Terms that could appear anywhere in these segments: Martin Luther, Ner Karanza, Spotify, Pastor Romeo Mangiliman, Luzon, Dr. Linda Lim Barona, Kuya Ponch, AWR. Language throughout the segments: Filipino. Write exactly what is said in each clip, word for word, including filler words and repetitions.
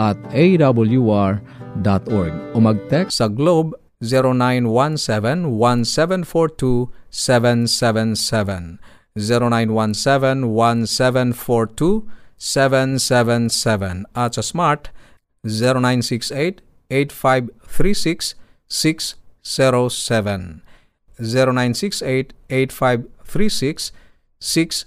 at a w r dot org o mag-text sa Globe zero nine one seven one seven four two seven seven seven. zero nine one seven one seven four two seven seven seven at sa Smart zero nine six eight eight five three six six zero seven zero nine six eight eight five three six six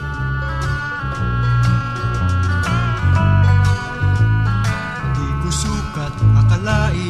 Di ko sukat akalain.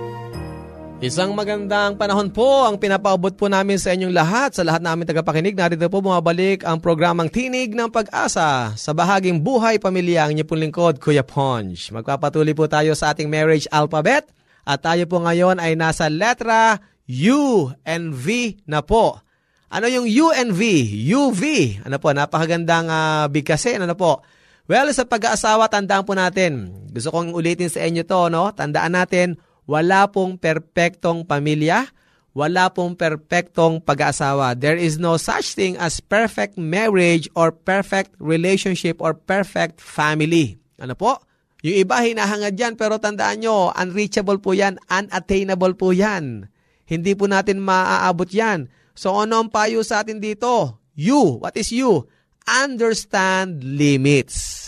Isang magandang panahon po ang pinapaabot po namin sa inyong lahat. Sa lahat namin tagapakinig, narito po bumabalik ang programang Tinig ng Pag-asa sa bahaging Buhay Pamilya, ang inyong pong lingkod, Kuya Ponch. Magpapatuloy po tayo sa ating marriage alphabet at tayo po ngayon ay nasa letra U and V na po. Ano yung U and V? U V. Ano po, napakagandang uh, bigkasin. Ano po? Well, sa pag-aasawa, tandaan po natin. Gusto kong ulitin sa inyo to, no? Tandaan natin, wala pong perpektong pamilya, wala pong perpektong pag-aasawa. There is no such thing as perfect marriage or perfect relationship or perfect family. Ano po? Yung iba hinahangad yan, pero tandaan nyo, unreachable po yan, unattainable po yan. Hindi po natin maaabot yan. So ano ang payo sa atin dito? You, what is you? Understand limits.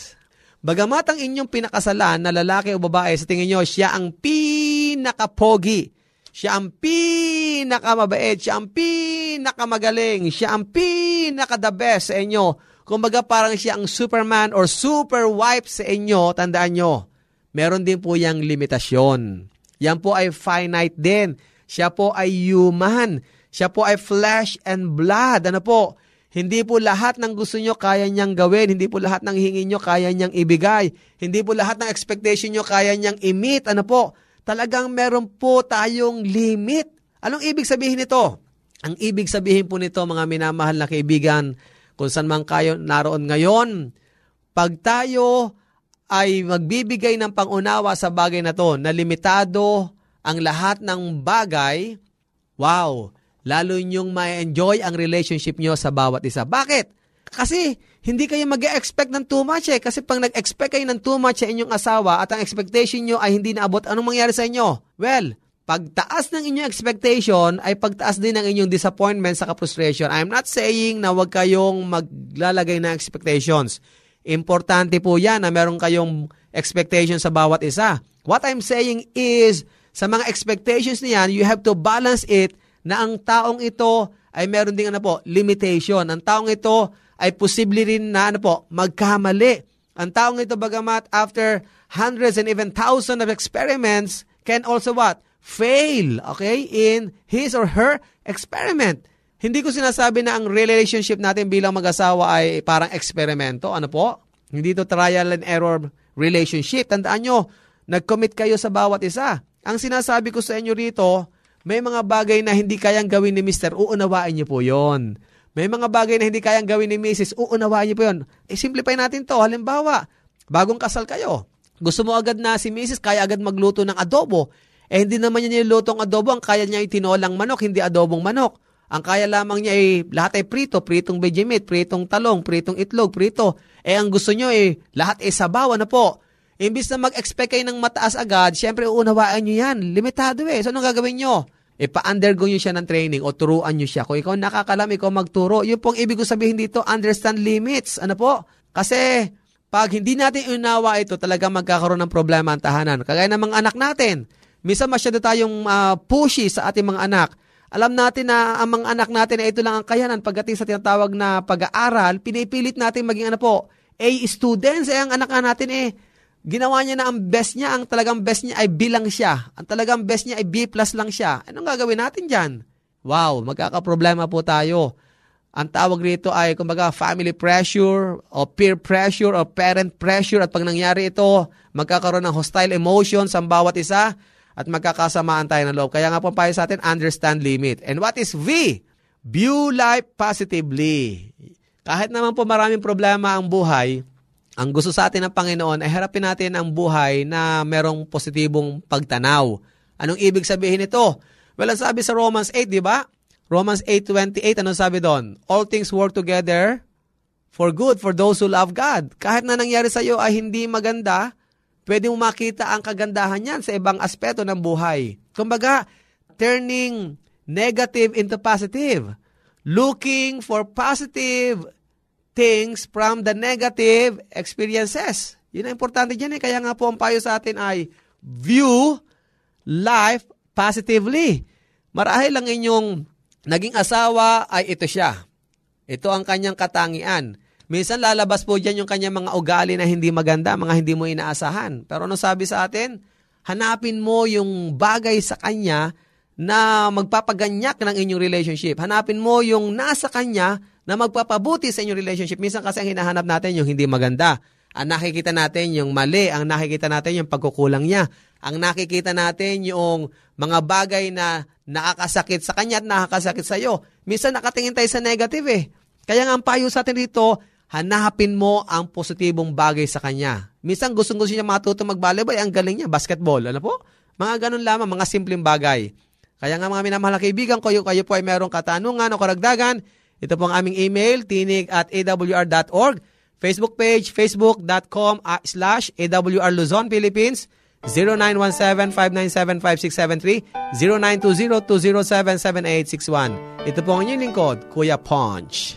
Bagamat ang inyong pinakasalan na lalaki o babae, sa tingin nyo, siya ang pinakapogi, siya ang pinakamabait, siya ang pinakamagaling, siya ang pinaka-the best sa inyo. Kumbaga parang siya ang Superman or Super Wife sa inyo, tandaan nyo. Meron din po yung limitasyon. Yan po ay finite din. Siya po ay human. Siya po ay flesh and blood. Ano po? Hindi po lahat ng gusto nyo kaya niyang gawin. Hindi po lahat ng hingin nyo kaya niyang ibigay. Hindi po lahat ng expectation nyo kaya niyang i-meet. Ano po? Talagang meron po tayong limit. Anong ibig sabihin nito? Ang ibig sabihin po nito, mga minamahal na kaibigan, kung saan man kayo naroon ngayon, pag tayo ay magbibigay ng pangunawa sa bagay na to, na limitado ang lahat ng bagay, wow, lalo niyong ma-enjoy ang relationship niyo sa bawat isa. Bakit? Kasi hindi kayo mag-expect ng too much eh. Kasi pag nag-expect kayo ng too much sa inyong asawa at ang expectation niyo ay hindi naabot, anong mangyari sa inyo? Well, pagtaas ng inyong expectation ay pagtaas din ng inyong disappointment sa frustration. I'm not saying na huwag kayong maglalagay ng expectations. Importante po yan na meron kayong expectation sa bawat isa. What I'm saying is, sa mga expectations niyan, you have to balance it na ang taong ito ay meron ding ano po, limitation. Ang taong ito ay posible rin na ano po, magkamali. Ang taong ito bagamat after hundreds and even thousands of experiments can also what? Fail, okay? In his or her experiment. Hindi ko sinasabi na ang relationship natin bilang mag-asawa ay parang eksperimento. Ano po? Hindi ito trial and error relationship. Tandaan nyo, nag-commit kayo sa bawat isa. Ang sinasabi ko sa inyo rito, may mga bagay na hindi kayang gawin ni Mister Uunawain nyo po yon. May mga bagay na hindi kayang gawin ni Missus Uunawain nyo po yon. I-simplify natin to. Halimbawa, bagong kasal kayo. Gusto mo agad na si Missus kaya agad magluto ng adobo. Eh hindi naman niya nilutong adobo. Ang kaya niya ay tinolang manok, hindi adobong manok. Ang kaya lamang niya ay lahat ay prito, pritong veggie meat, pritong talong, pritong itlog, prito. Eh ang gusto niyo eh lahat ay sabaw, ano po? Imbis na mag-expect kayo ng mataas agad, syempre uunawain niyo yan. Limitado eh. So anong gagawin niyo? E pa-undergo niyo siya ng training o turuan niyo siya. Kung ikaw nakakalam, ikaw magturo. Yun pong ibig ko sabihin dito, understand limits. Ano po? Kasi pag hindi natin unawa ito, talaga magkakaroon ng problema ang tahanan. Kagaya ng mga anak natin. Minsan masyado tayong uh, pushy sa ating mga anak. Alam natin na ang mga anak natin ay ito lang ang kayanan pagdating sa tinatawag na pag-aaral, pinipilit natin maging ano po, A students, eh ang anak natin eh, ginawa niya na ang best niya, ang talagang best niya ay B lang siya, ang talagang best niya ay B plus lang siya. Anong gagawin natin dyan? Wow, magkakaproblema po tayo. Ang tawag rito ay kumbaga family pressure o peer pressure o parent pressure at pag nangyari ito, magkakaroon ng hostile emotions ang bawat isa, at magkakasamaan tayo ng loob. Kaya nga po payo sa atin, understand limit. And what is V? View life positively. Kahit naman po maraming problema ang buhay, ang gusto sa atin ng Panginoon ay harapin natin ang buhay na merong positibong pagtanaw. Anong ibig sabihin nito? Well, ang sabi sa Romans eight, di ba? Romans eight twenty-eight, ano sabi doon? All things work together for good for those who love God. Kahit na nangyari sa iyo ay hindi maganda, pwede mo makita ang kagandahan niyan sa ibang aspeto ng buhay. Kumbaga, turning negative into positive. Looking for positive things from the negative experiences. Yun ang importante dyan eh. Kaya nga po ang payo sa atin ay view life positively. Marahil ang inyong naging asawa ay ito siya. Ito ang kanyang katangian. Minsan lalabas po dyan yung kanyang mga ugali na hindi maganda, mga hindi mo inaasahan. Pero ano sabi sa atin? Hanapin mo yung bagay sa kanya na magpapaganyak ng inyong relationship. Hanapin mo yung nasa kanya na magpapabuti sa inyong relationship. Minsan kasi ang hinahanap natin yung hindi maganda. Ang nakikita natin yung mali, ang nakikita natin yung pagkukulang niya. Ang nakikita natin yung mga bagay na nakakasakit sa kanya at nakakasakit sa iyo. Minsan nakatingin tayo sa negative eh. Kaya nga ang payo sa atin dito, hanapin mo ang positibong bagay sa kanya. Minsan gustong-gusto niya matuto mag-volleyball, ang galing niya, basketball. Ano po? Mga ganun lamang, mga simpleng bagay. Kaya nga mga minamahal na kaibigan, kayo, kayo po ay mayroong katanungan o karagdagan. Ito po ang aming email, tinig at a w r dot org, Facebook page, facebook.com slash awr Luzon, Philippines, zero nine one seven five nine seven five six seven three, zero nine two zero two zero seven seven eight six one. Ito po ang inyong lingkod, Kuya Ponch.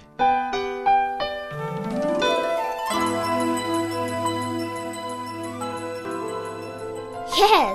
Yes,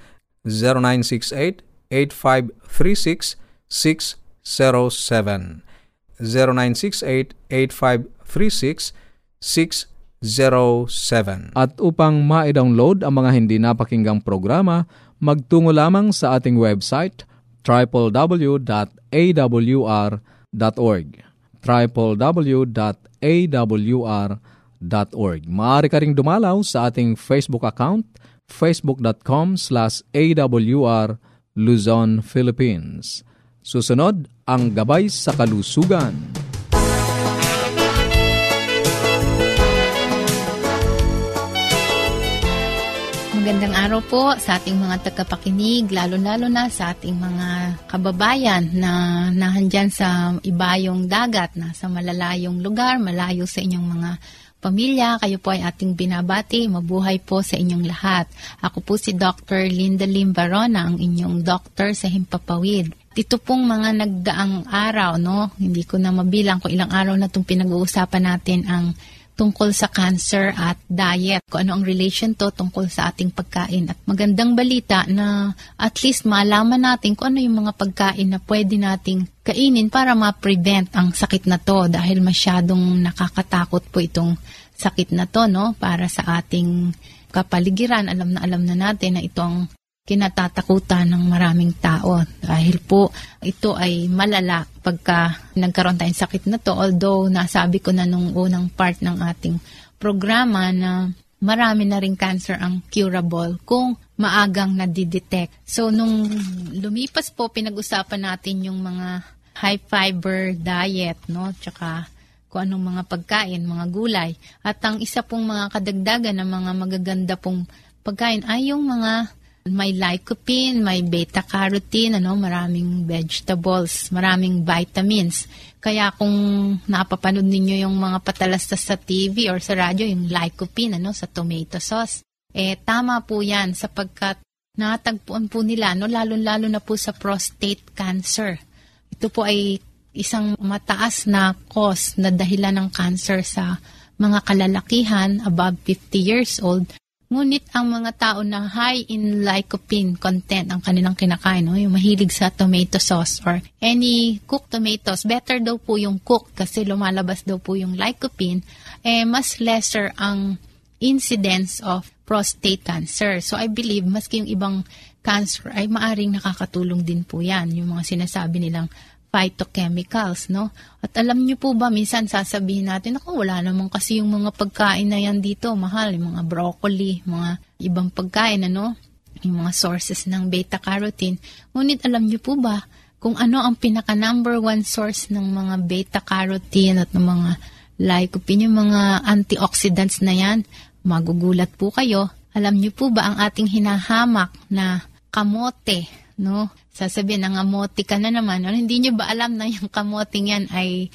zero nine six eight eight five three six six zero seven. zero nine six eight eight five three six six zero seven. At upang ma-download ang mga hindi napakinggang programa, magtungo lamang sa ating website triple w dot a w r dot org. triple w dot a w r dot org. Maaari ka ring dumalaw sa ating Facebook account, facebook dot com slash a w r Luzon, Philippines. Susunod ang Gabay sa Kalusugan. Magandang araw po sa ating mga tagapakinig, lalo-lalo na sa ating mga kababayan na nahandyan sa ibayong dagat, nasa malalayong lugar, malayo sa inyong mga pamilya. Kayo po ay ating binabati. Mabuhay po sa inyong lahat. Ako po si Doctor Linda Lim Barona, ang inyong doctor sa Himpapawid. Dito pong mga nagdaang araw, no? Hindi ko na mabilang kung ilang araw na itong pinag-uusapan natin ang tungkol sa cancer at diet. Kung ano ang relation to tungkol sa ating pagkain. At magandang balita na at least malaman natin kung ano yung mga pagkain na pwede nating kainin para ma-prevent ang sakit na to, dahil masyadong nakakatakot po itong sakit na to, no? Para sa ating kapaligiran, alam na alam na natin na itong kinatatakutan ng maraming tao, dahil po ito ay malala pagka nagkaroon tayong sakit na to. Although nasabi ko na nung unang part ng ating programa na marami na rin cancer ang curable kung maagang nadidetect. So nung lumipas po, pinag-usapan natin yung mga high fiber diet, no? Tsaka kung anong mga pagkain, mga gulay. At ang isa pong mga kadagdagan ng mga magaganda pong pagkain ay yung mga may lycopene, may beta-carotene, ano, maraming vegetables, maraming vitamins. Kaya kung napapanood ninyo yung mga patalastas sa T V or sa radyo, yung lycopene, ano, sa tomato sauce, eh tama po yan sapagkat natagpuan po nila, no, lalo-lalo na po sa prostate cancer. Ito po ay isang mataas na cause na dahilan ng cancer sa mga kalalakihan above fifty years old. Ngunit ang mga tao na high in lycopene content ang kanilang kinakain, no? Yung mahilig sa tomato sauce or any cooked tomatoes, better daw po yung cooked kasi lumalabas daw po yung lycopene, eh mas lesser ang incidence of prostate cancer. So I believe maski yung ibang cancer ay maaring nakakatulong din po yan, yung mga sinasabi nilang phytochemicals, no? At alam niyo po ba, minsan sasabihin natin, ako, wala naman kasi yung mga pagkain na yan dito, mahal, yung mga broccoli, mga ibang pagkain, ano? Yung mga sources ng beta-carotene. Ngunit alam niyo po ba kung ano ang pinaka-number one source ng mga beta-carotene at ng mga lycopene, yung mga antioxidants na yan? Magugulat po kayo. Alam niyo po ba ang ating hinahamak na kamote, no? Sasabihin, nangamote ka na naman. O, hindi nyo ba alam na yung kamoting yan ay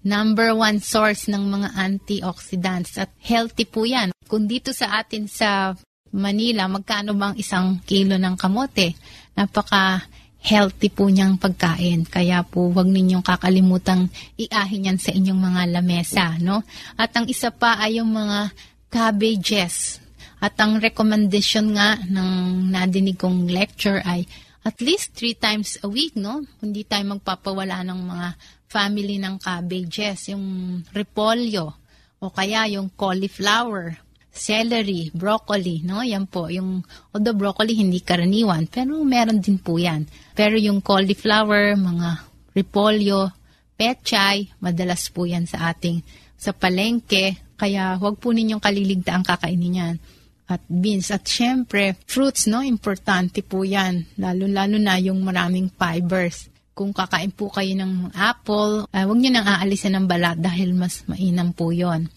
number one source ng mga antioxidants at healthy po yan. Kung dito sa atin sa Manila, magkano bang isang kilo ng kamote? Napaka-healthy po niyang pagkain. Kaya po, huwag ninyong kakalimutang iahin yan sa inyong mga lamesa, no? At ang isa pa ay yung mga cabbages. At ang recommendation nga ng nadinig kong lecture ay at least three times a week, no? Hindi tayo magpapawala ng mga family ng cabbages, yung repolyo, o kaya yung cauliflower, celery, broccoli, no? Yan po, yung, although broccoli hindi karaniwan, pero meron din po yan. Pero yung cauliflower, mga repolyo, pechay, madalas po yan sa ating, sa palengke, kaya huwag po ninyong kaliligtaan kakainin yan. At beans. At syempre, fruits, no? Importante po yan. Lalo-lalo na yung maraming fibers. Kung kakain po kayo ng apple, uh, huwag nyo nang aalisin ng balat dahil mas mainam po yon.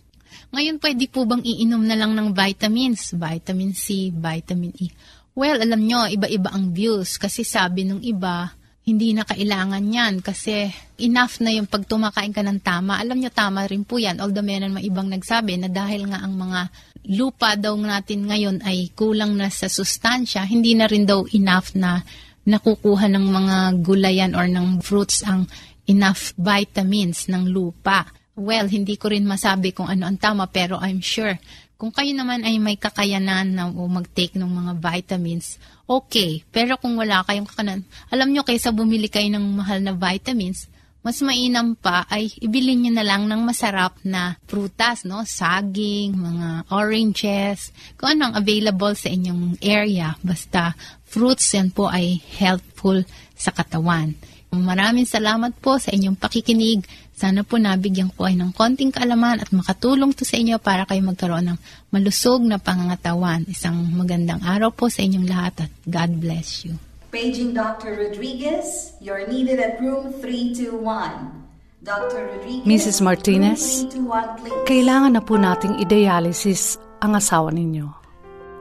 Ngayon, pwede po bang iinom na lang ng vitamins? Vitamin C, vitamin E. Well, alam nyo, iba-iba ang views. Kasi sabi ng iba, Hindi na kailangan yan kasi enough na yung pagtumakain ka ng tama. Alam nyo, tama rin po yan. Although meron mga ibang nagsabi na dahil nga ang mga lupa daw natin ngayon ay kulang na sa sustansya, hindi na rin daw enough na nakukuha ng mga gulayan or ng fruits ang enough vitamins ng lupa. Well, hindi ko rin masabi kung ano ang tama pero I'm sure kung kayo naman ay may kakayanan na o mag-take ng mga vitamins, okay. Pero kung wala kayong kakayanan, alam nyo, kaysa bumili kayo ng mahal na vitamins, mas mainam pa ay ibilin nyo na lang ng masarap na prutas, no? Saging, mga oranges, kung anong available sa inyong area. Basta fruits yan po ay helpful sa katawan. Maraming salamat po sa inyong pakikinig. Sana po nabigyan ko ay ng konting kaalaman at makatulong to sa inyo para kayo magkaroon ng malusog na pangangatawan. Isang magandang araw po sa inyong lahat at God bless you. Paging Doctor Rodriguez, you're needed at room three two one. Doctor Rodriguez, Missus Martinez, three two one, kailangan na po nating i-dialysis ang asawa ninyo.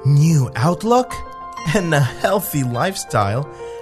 New outlook and a healthy lifestyle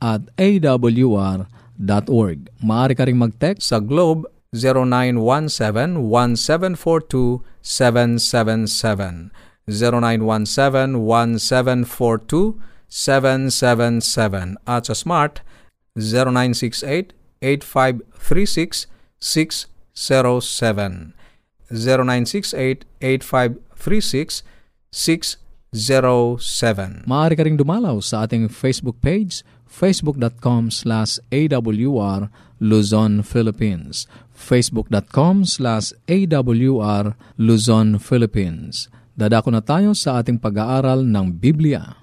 at a w r dot org. Maaari ka ring mag-text sa Globe zero nine one seven one seven four two seven seven seven, zero nine one seven one seven four two seven seven seven, at sa Smart zero nine six eight eight five three six six zero seven, zero nine six eight eight five three six six zero seven. Maaari ka ring dumalaw sa ating Facebook page, facebook.com slash awr Luzon, Philippines. facebook.com slash awr Luzon, Philippines. Dadako na tayo sa ating pag-aaral ng Biblia.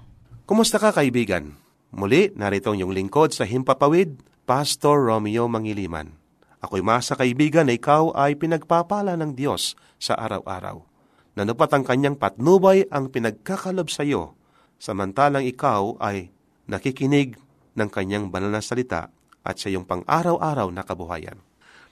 Kumusta ka, kaibigan? Muli, narito ang iyong lingkod sa Himpapawid, Pastor Romeo Mangiliman. Ako'y masa, kaibigan, na ikaw ay pinagpapala ng Diyos sa araw-araw. Nanupat ang kanyang patnubay ang pinagkakalob sa iyo, samantalang ikaw ay nakikinig ng kanyang banal na salita at sa iyong pang-araw-araw na kabuhayan.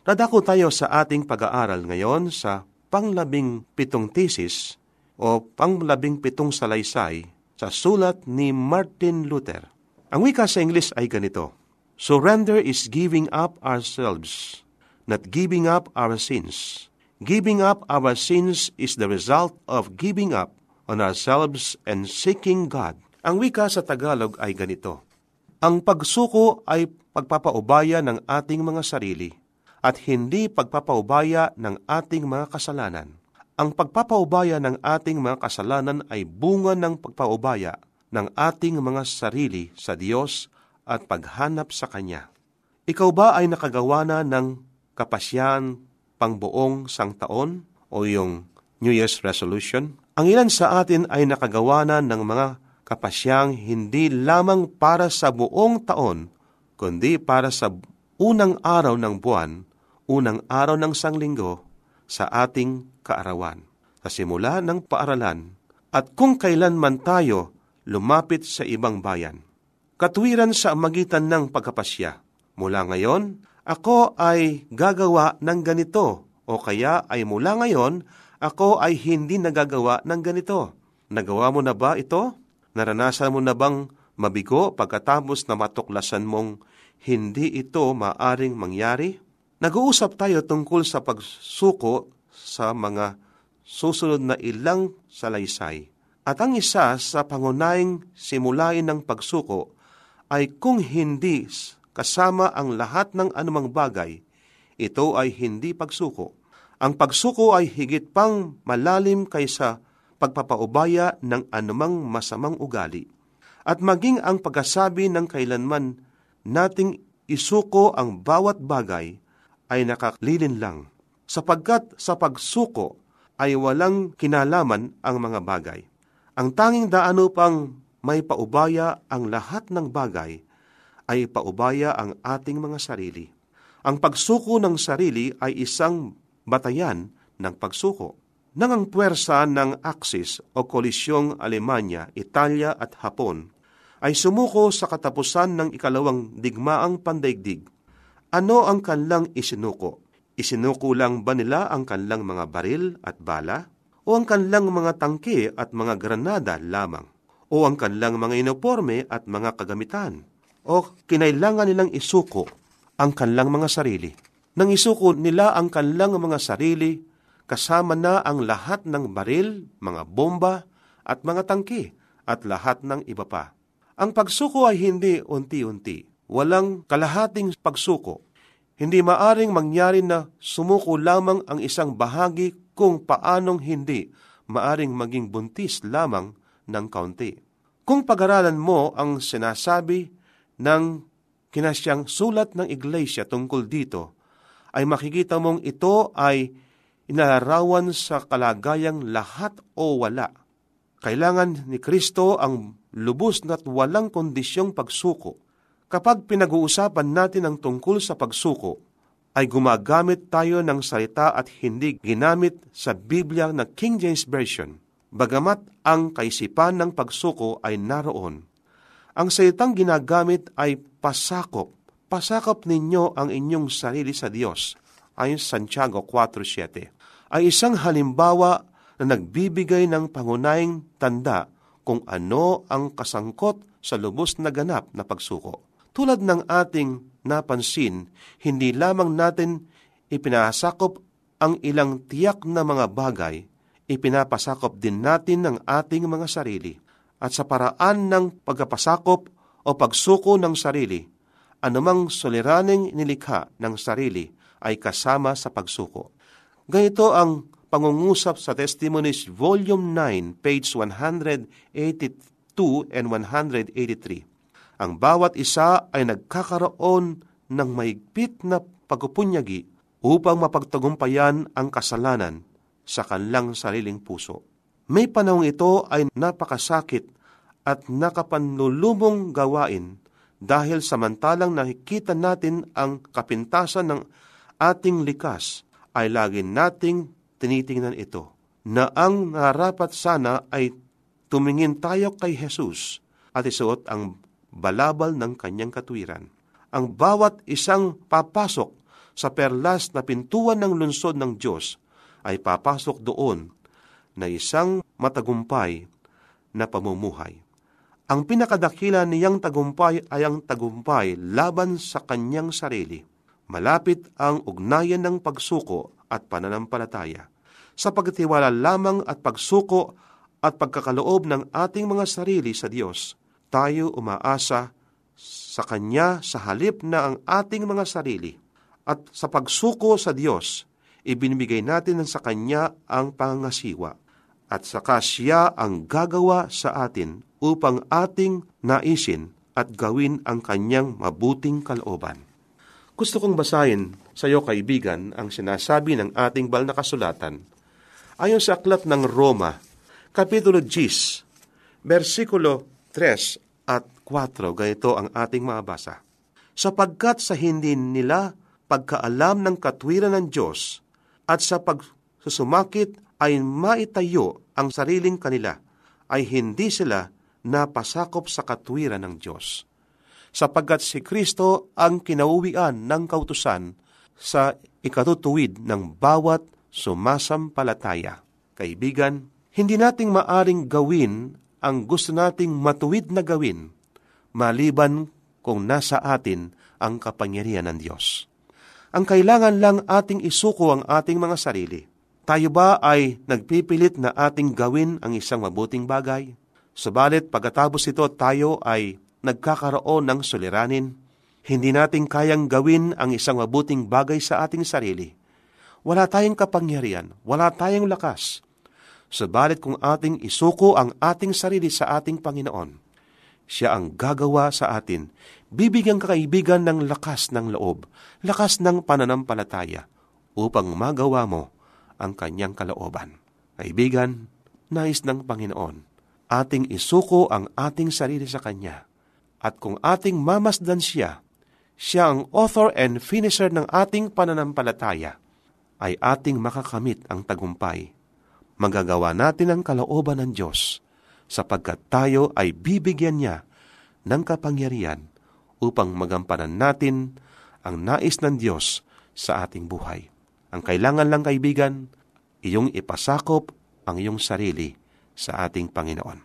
Dadako tayo sa ating pag-aaral ngayon sa panglabing pitong thesis o panglabing pitong salaysay sa sulat ni Martin Luther. Ang wika sa English ay ganito: Surrender is giving up ourselves, not giving up our sins. Giving up our sins is the result of giving up on ourselves and seeking God. Ang wika sa Tagalog ay ganito: ang pagsuko ay pagpapaubaya ng ating mga sarili at hindi pagpapaubaya ng ating mga kasalanan. Ang pagpapaubaya ng ating mga kasalanan ay bunga ng pagpaubaya ng ating mga sarili sa Diyos at paghanap sa Kanya. Ikaw ba ay nakagawa na ng kapasyan pangbuong sangtaon o yung New Year's resolution? Ang ilan sa atin ay nakagawa na ng mga kapasyang hindi lamang para sa buong taon, kundi para sa unang araw ng buwan, unang araw ng sanglinggo sa ating kaarawan, sa simula ng paaralan, at kung kailan man tayo lumapit sa ibang bayan. Katwiran sa magitan ng pagkapasya, mula ngayon, ako ay gagawa ng ganito, o kaya ay mula ngayon, ako ay hindi nagagawa ng ganito. Nagawa mo na ba ito? Naranasan mo na bang mabigo pagkatapos na matuklasan mong hindi ito maaring mangyari? Nag-uusap tayo tungkol sa pagsuko sa mga susunod na ilang salaysay. At ang isa sa pangunahing simulain ng pagsuko ay kung hindi kasama ang lahat ng anumang bagay, ito ay hindi pagsuko. Ang pagsuko ay higit pang malalim kaysa pagpapaubaya ng anumang masamang ugali, at maging ang pagkasabi ng kailanman nating isuko ang bawat bagay ay nakalilin lang, sapagkat sa pagsuko ay walang kinalaman ang mga bagay. Ang tanging daano pang may paubaya ang lahat ng bagay ay paubaya ang ating mga sarili. Ang pagsuko ng sarili ay isang batayan ng pagsuko. Nang ang puwersa ng Axis o kolisyong Alemanya, Italia at Hapon ay sumuko sa katapusan ng ikalawang digmaang pandaigdig, ano ang kanlang isinuko? Isinuko lang ba nila ang kanlang mga baril at bala? O ang kanlang mga tangke at mga granada lamang? O ang kanlang mga uniforme at mga kagamitan? O kinailangan nilang isuko ang kanlang mga sarili? Nang isuko nila ang kanlang mga sarili, kasama na ang lahat ng baril, mga bomba, at mga tangke, at lahat ng iba pa. Ang pagsuko ay hindi unti-unti. Walang kalahating pagsuko. Hindi maaring mangyari na sumuko lamang ang isang bahagi kung paanong hindi maaring maging buntis lamang ng kaunti. Kung pag-aralan mo ang sinasabi ng kinasyang sulat ng Iglesia tungkol dito, ay makikita mong ito ay inalarawan sa kalagayang lahat o wala. Kailangan ni Kristo ang lubos na't walang kondisyong pagsuko. Kapag pinag-uusapan natin ang tungkol sa pagsuko, ay gumagamit tayo ng salita at hindi ginamit sa Biblia na King James Version. Bagamat ang kaisipan ng pagsuko ay naroon, ang salitang ginagamit ay pasakop. Pasakop ninyo ang inyong sarili sa Diyos, ayon sa Santiago four seven. Ay isang halimbawa na nagbibigay ng pangunahing tanda kung ano ang kasangkot sa lubos na ganap na pagsuko. Tulad ng ating napansin, hindi lamang natin ipinasakop ang ilang tiyak na mga bagay, ipinapasakop din natin ang ating mga sarili. At sa paraan ng pagpapasakop o pagsuko ng sarili, anumang soliraning nilikha ng sarili ay kasama sa pagsuko. Ganito ang pangungusap sa Testimonies Volume nine, page one eighty-two and one eighty-three. Ang bawat isa ay nagkakaroon ng mahigpit na pagpupunyagi upang mapagtagumpayan ang kasalanan sa kanilang sariling puso. May panahong ito ay napakasakit at nakapanlulubong gawain dahil samantalang nakikita natin ang kapintasan ng ating likas, ay lagi nating tinitingnan ito, na ang narapat sana ay tumingin tayo kay Jesus at isuot ang balabal ng kanyang katwiran. Ang bawat isang papasok sa perlas na pintuan ng lungsod ng Diyos ay papasok doon na isang matagumpay na pamumuhay. Ang pinakadakila niyang tagumpay ay ang tagumpay laban sa kanyang sarili. Malapit ang ugnayan ng pagsuko at pananampalataya. Sa pagtitiwala lamang at pagsuko at pagkakaloob ng ating mga sarili sa Diyos, tayo umaasa sa Kanya sa halip na ang ating mga sarili. At sa pagsuko sa Diyos, ibinibigay natin sa Kanya ang pangasiwa. At saka Siya ang gagawa sa atin upang ating naisin at gawin ang Kanyang mabuting kalooban. Gusto kong basahin sa iyo, kaibigan, ang sinasabi ng ating banal na kasulatan. Ayon sa aklat ng Roma, Kapitulo ten, versikulo three at four, ganito ang ating mabasa. Sapagkat sa hindi nila pagkaalam ng katwiran ng Diyos at sa pagsusumakit ay maitayo ang sariling kanila, ay hindi sila napasakop sa katwiran ng Diyos. Sapagkat si Kristo ang kinauwian ng kautusan sa ikatutuwid ng bawat sumasampalataya. Kaibigan, hindi nating maaring gawin ang gusto nating matuwid na gawin, maliban kung nasa atin ang kapangyarihan ng Diyos. Ang kailangan lang ating isuko ang ating mga sarili. Tayo ba ay nagpipilit na ating gawin ang isang mabuting bagay? Subalit pagkatapos ito tayo ay nagkakaroon ng suliranin. Hindi natin kayang gawin ang isang mabuting bagay sa ating sarili. Wala tayong kapangyarihan, wala tayong lakas. Subalit kung ating isuko ang ating sarili sa ating Panginoon, Siya ang gagawa sa atin. Bibigyan ka, kaibigan, ng lakas ng loob, lakas ng pananampalataya, upang magawa mo ang Kanyang kalooban. Kaibigan, nais ng Panginoon, ating isuko ang ating sarili sa Kanya. At kung ating mamasdan siya, siya ang author and finisher ng ating pananampalataya, ay ating makakamit ang tagumpay. Magagawa natin ang kalooban ng Diyos, sapagkat tayo ay bibigyan niya ng kapangyarihan upang magampanan natin ang nais ng Diyos sa ating buhay. Ang kailangan lang, kaibigan, iyong ipasakop ang iyong sarili sa ating Panginoon.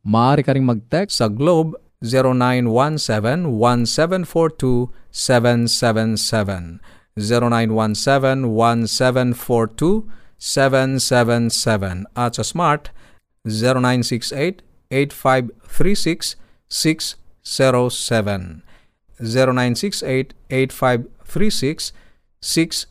Maaari ka ring mag-text sa Globe zero nine one seven one seven four two seven seven seven, zero nine one seven one seven four two seven seven seven, at sa Smart zero nine six eight eight five three six six zero seven, zero nine six eight eight five three six six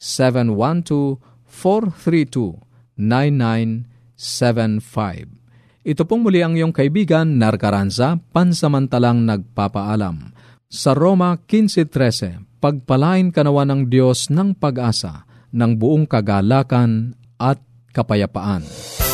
seven one two four three two nine nine seven five. Ito pong muli ang iyong kaibigan, Ner Karanza, pansamantalang nagpapaalam. Sa Roma fifteen thirteen, pagpalain kanawa ng Diyos ng pag-asa, ng buong kagalakan at kapayapaan.